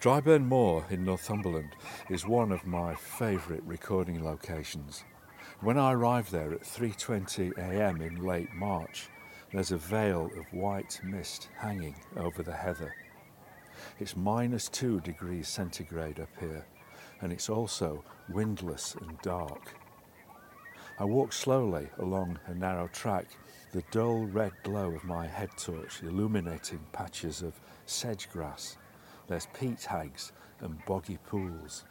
Dryburn Moor in Northumberland is one of my favourite recording locations. When I arrive there at 3:20 a.m. in late March, there's a veil of white mist hanging over the heather. It's -2 degrees centigrade up here, and it's also windless and dark. I walk slowly along a narrow track, the dull red glow of my head torch illuminating patches of sedge grass. There's peat hags and boggy pools.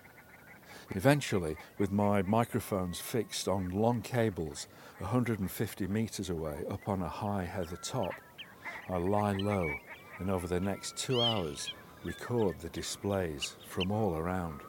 Eventually, with my microphones fixed on long cables 150 metres away up on a high heather top, I lie low and over the next 2 hours record the displays from all around.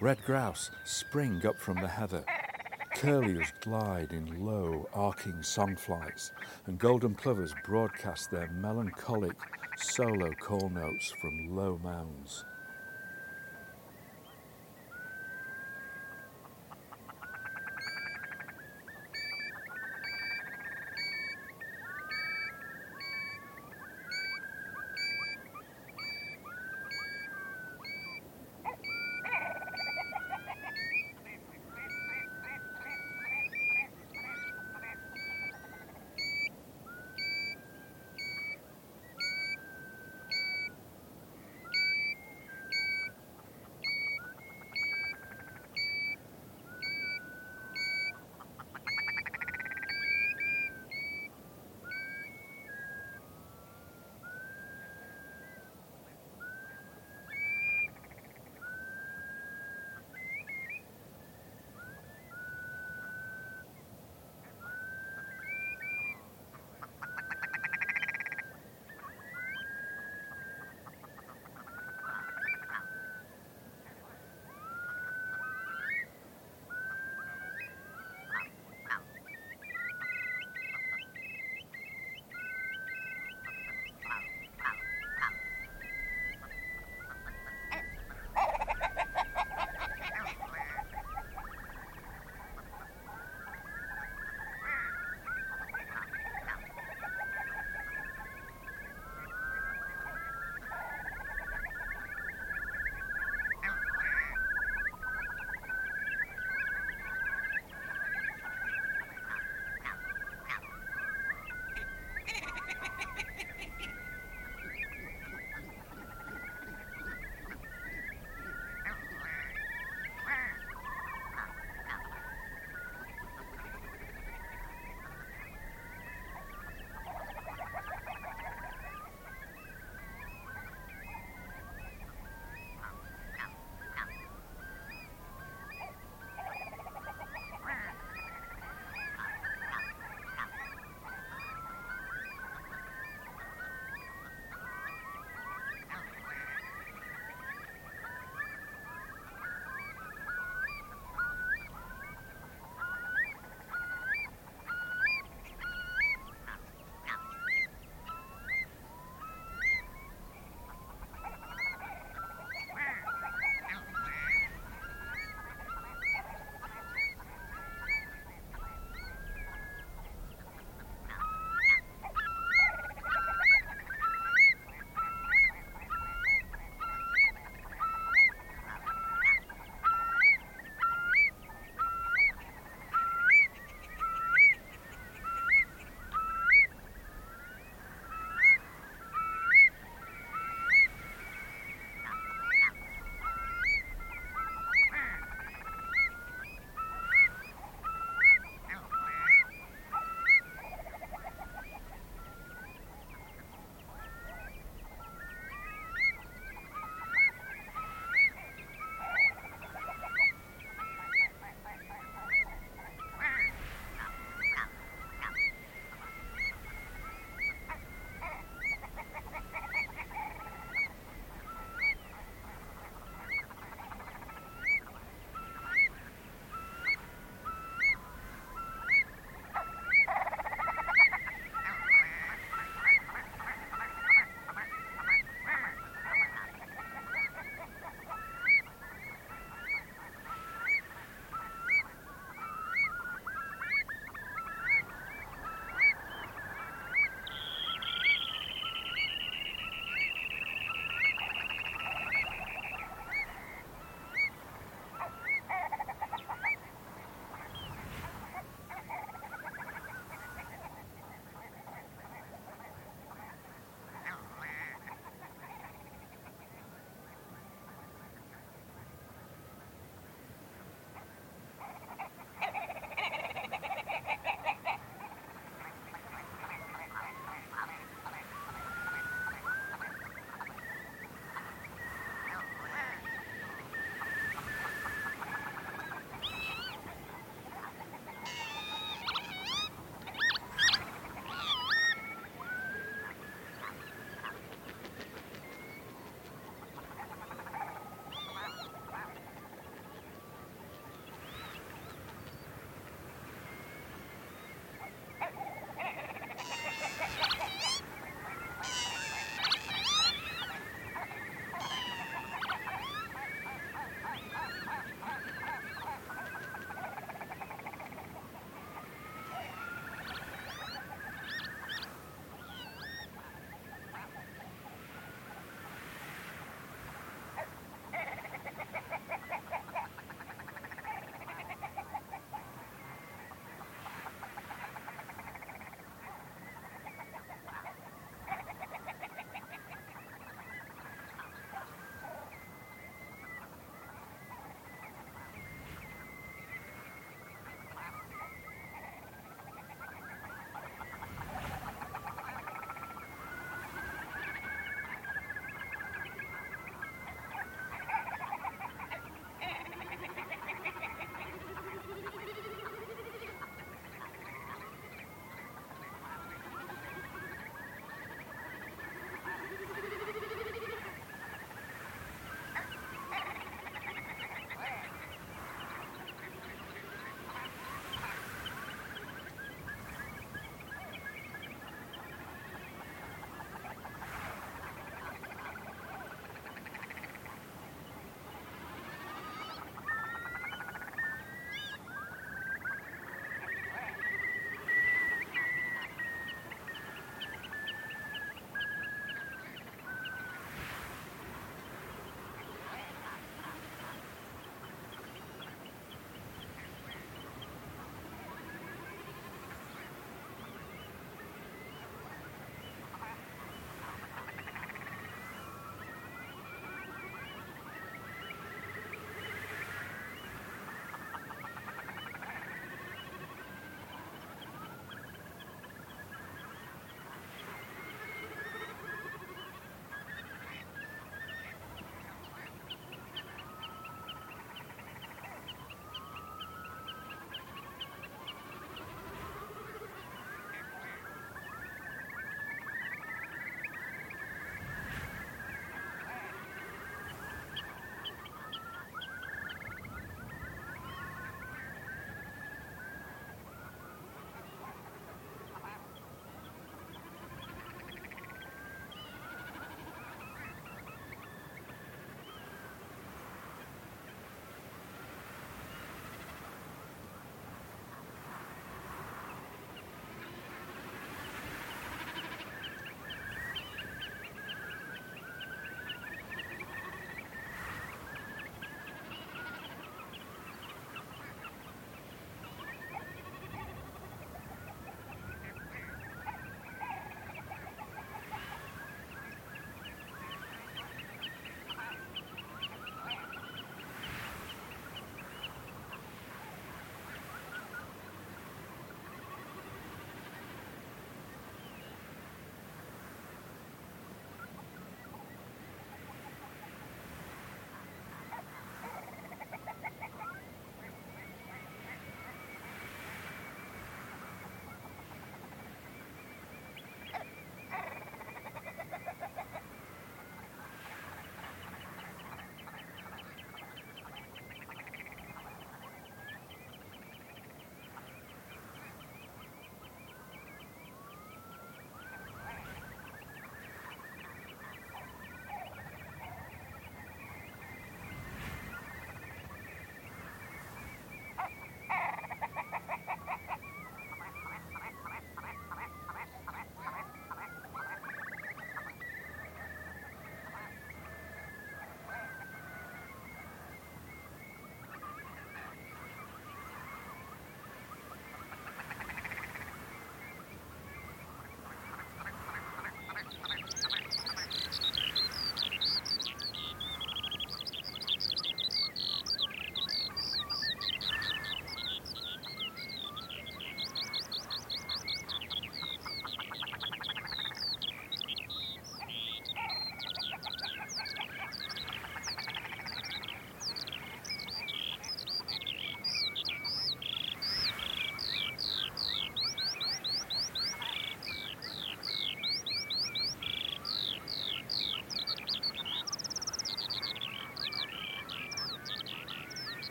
Red grouse spring up from the heather, curlews glide in low, arcing song flights, and golden plovers broadcast their melancholic solo call notes from low mounds.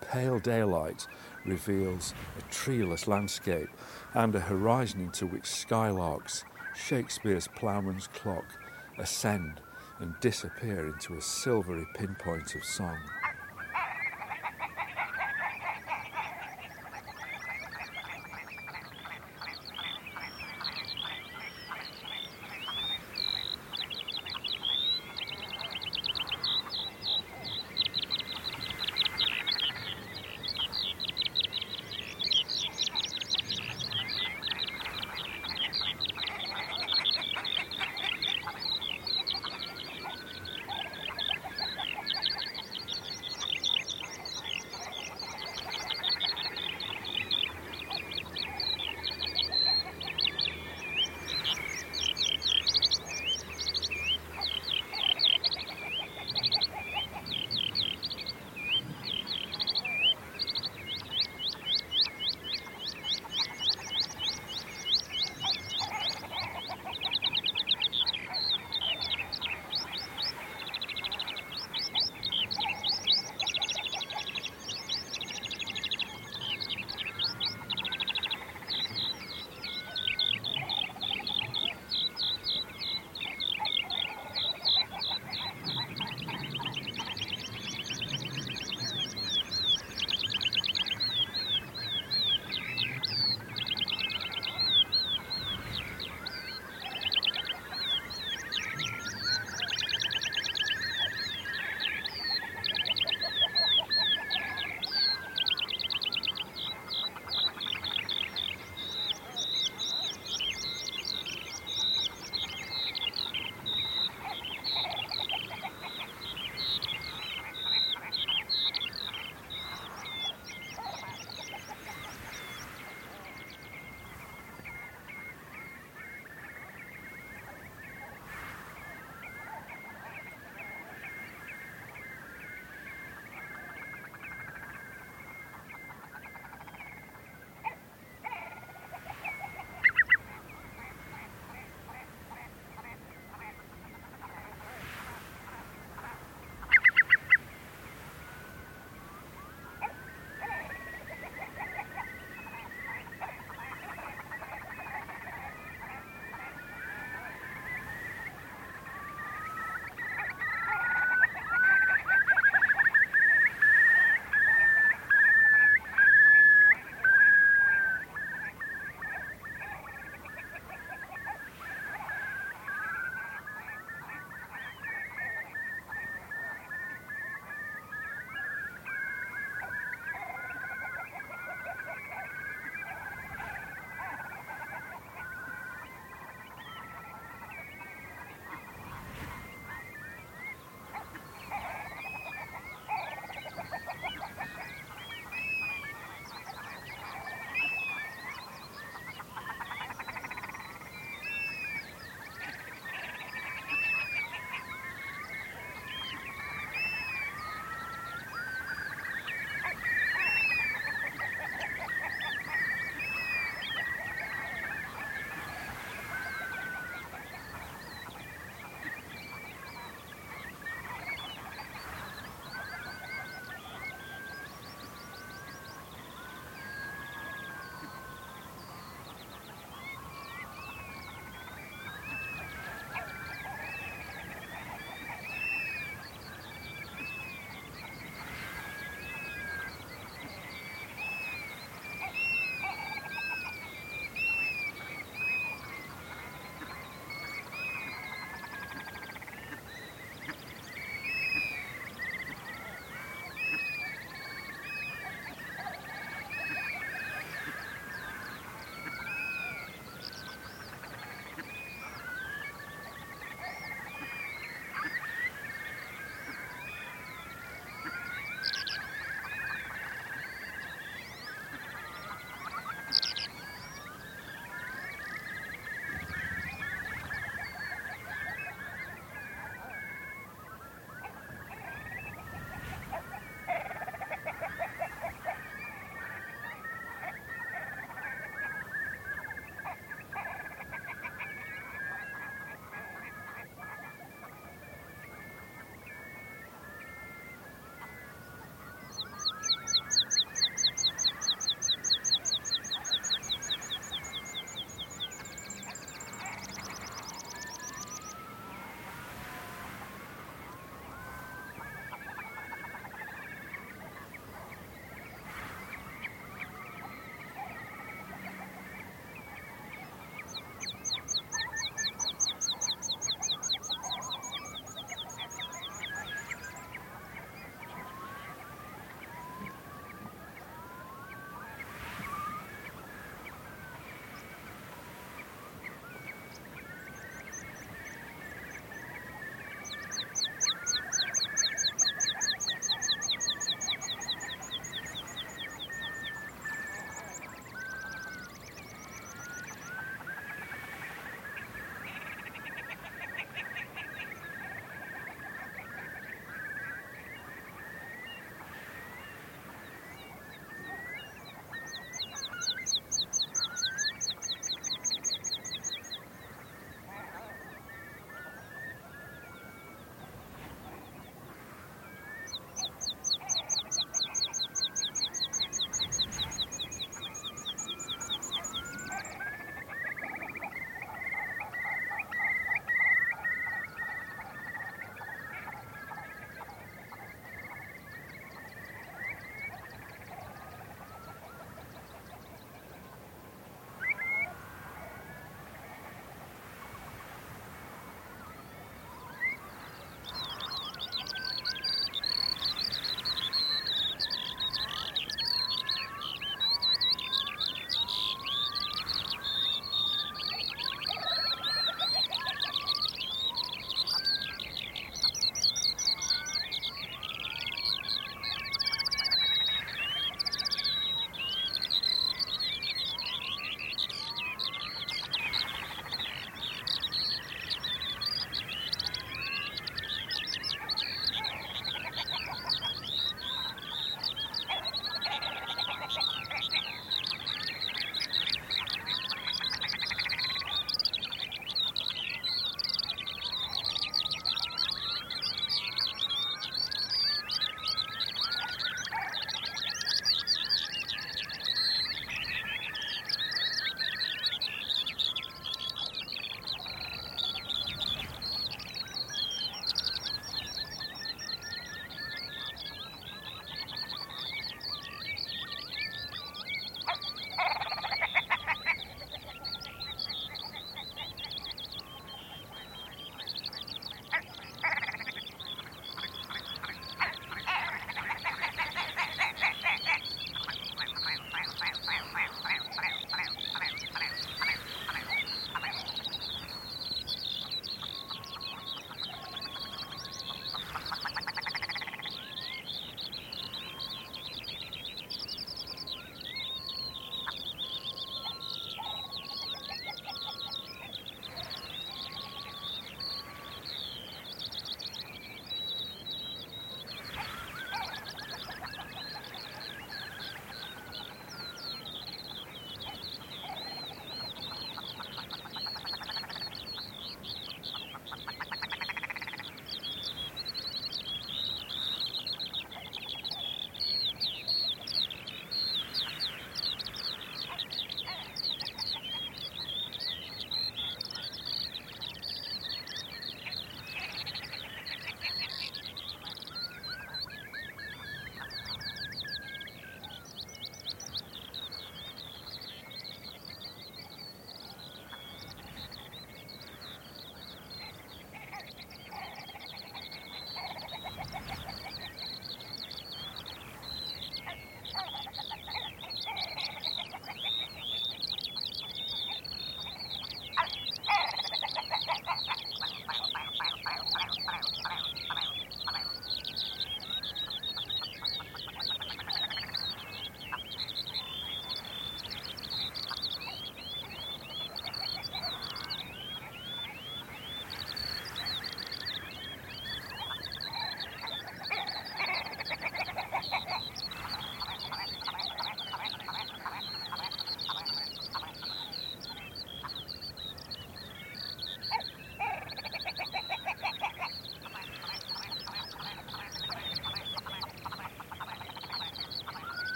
the pale daylight reveals a treeless landscape and a horizon into which skylarks, Shakespeare's ploughman's clock, ascend and disappear into a silvery pinpoint of song.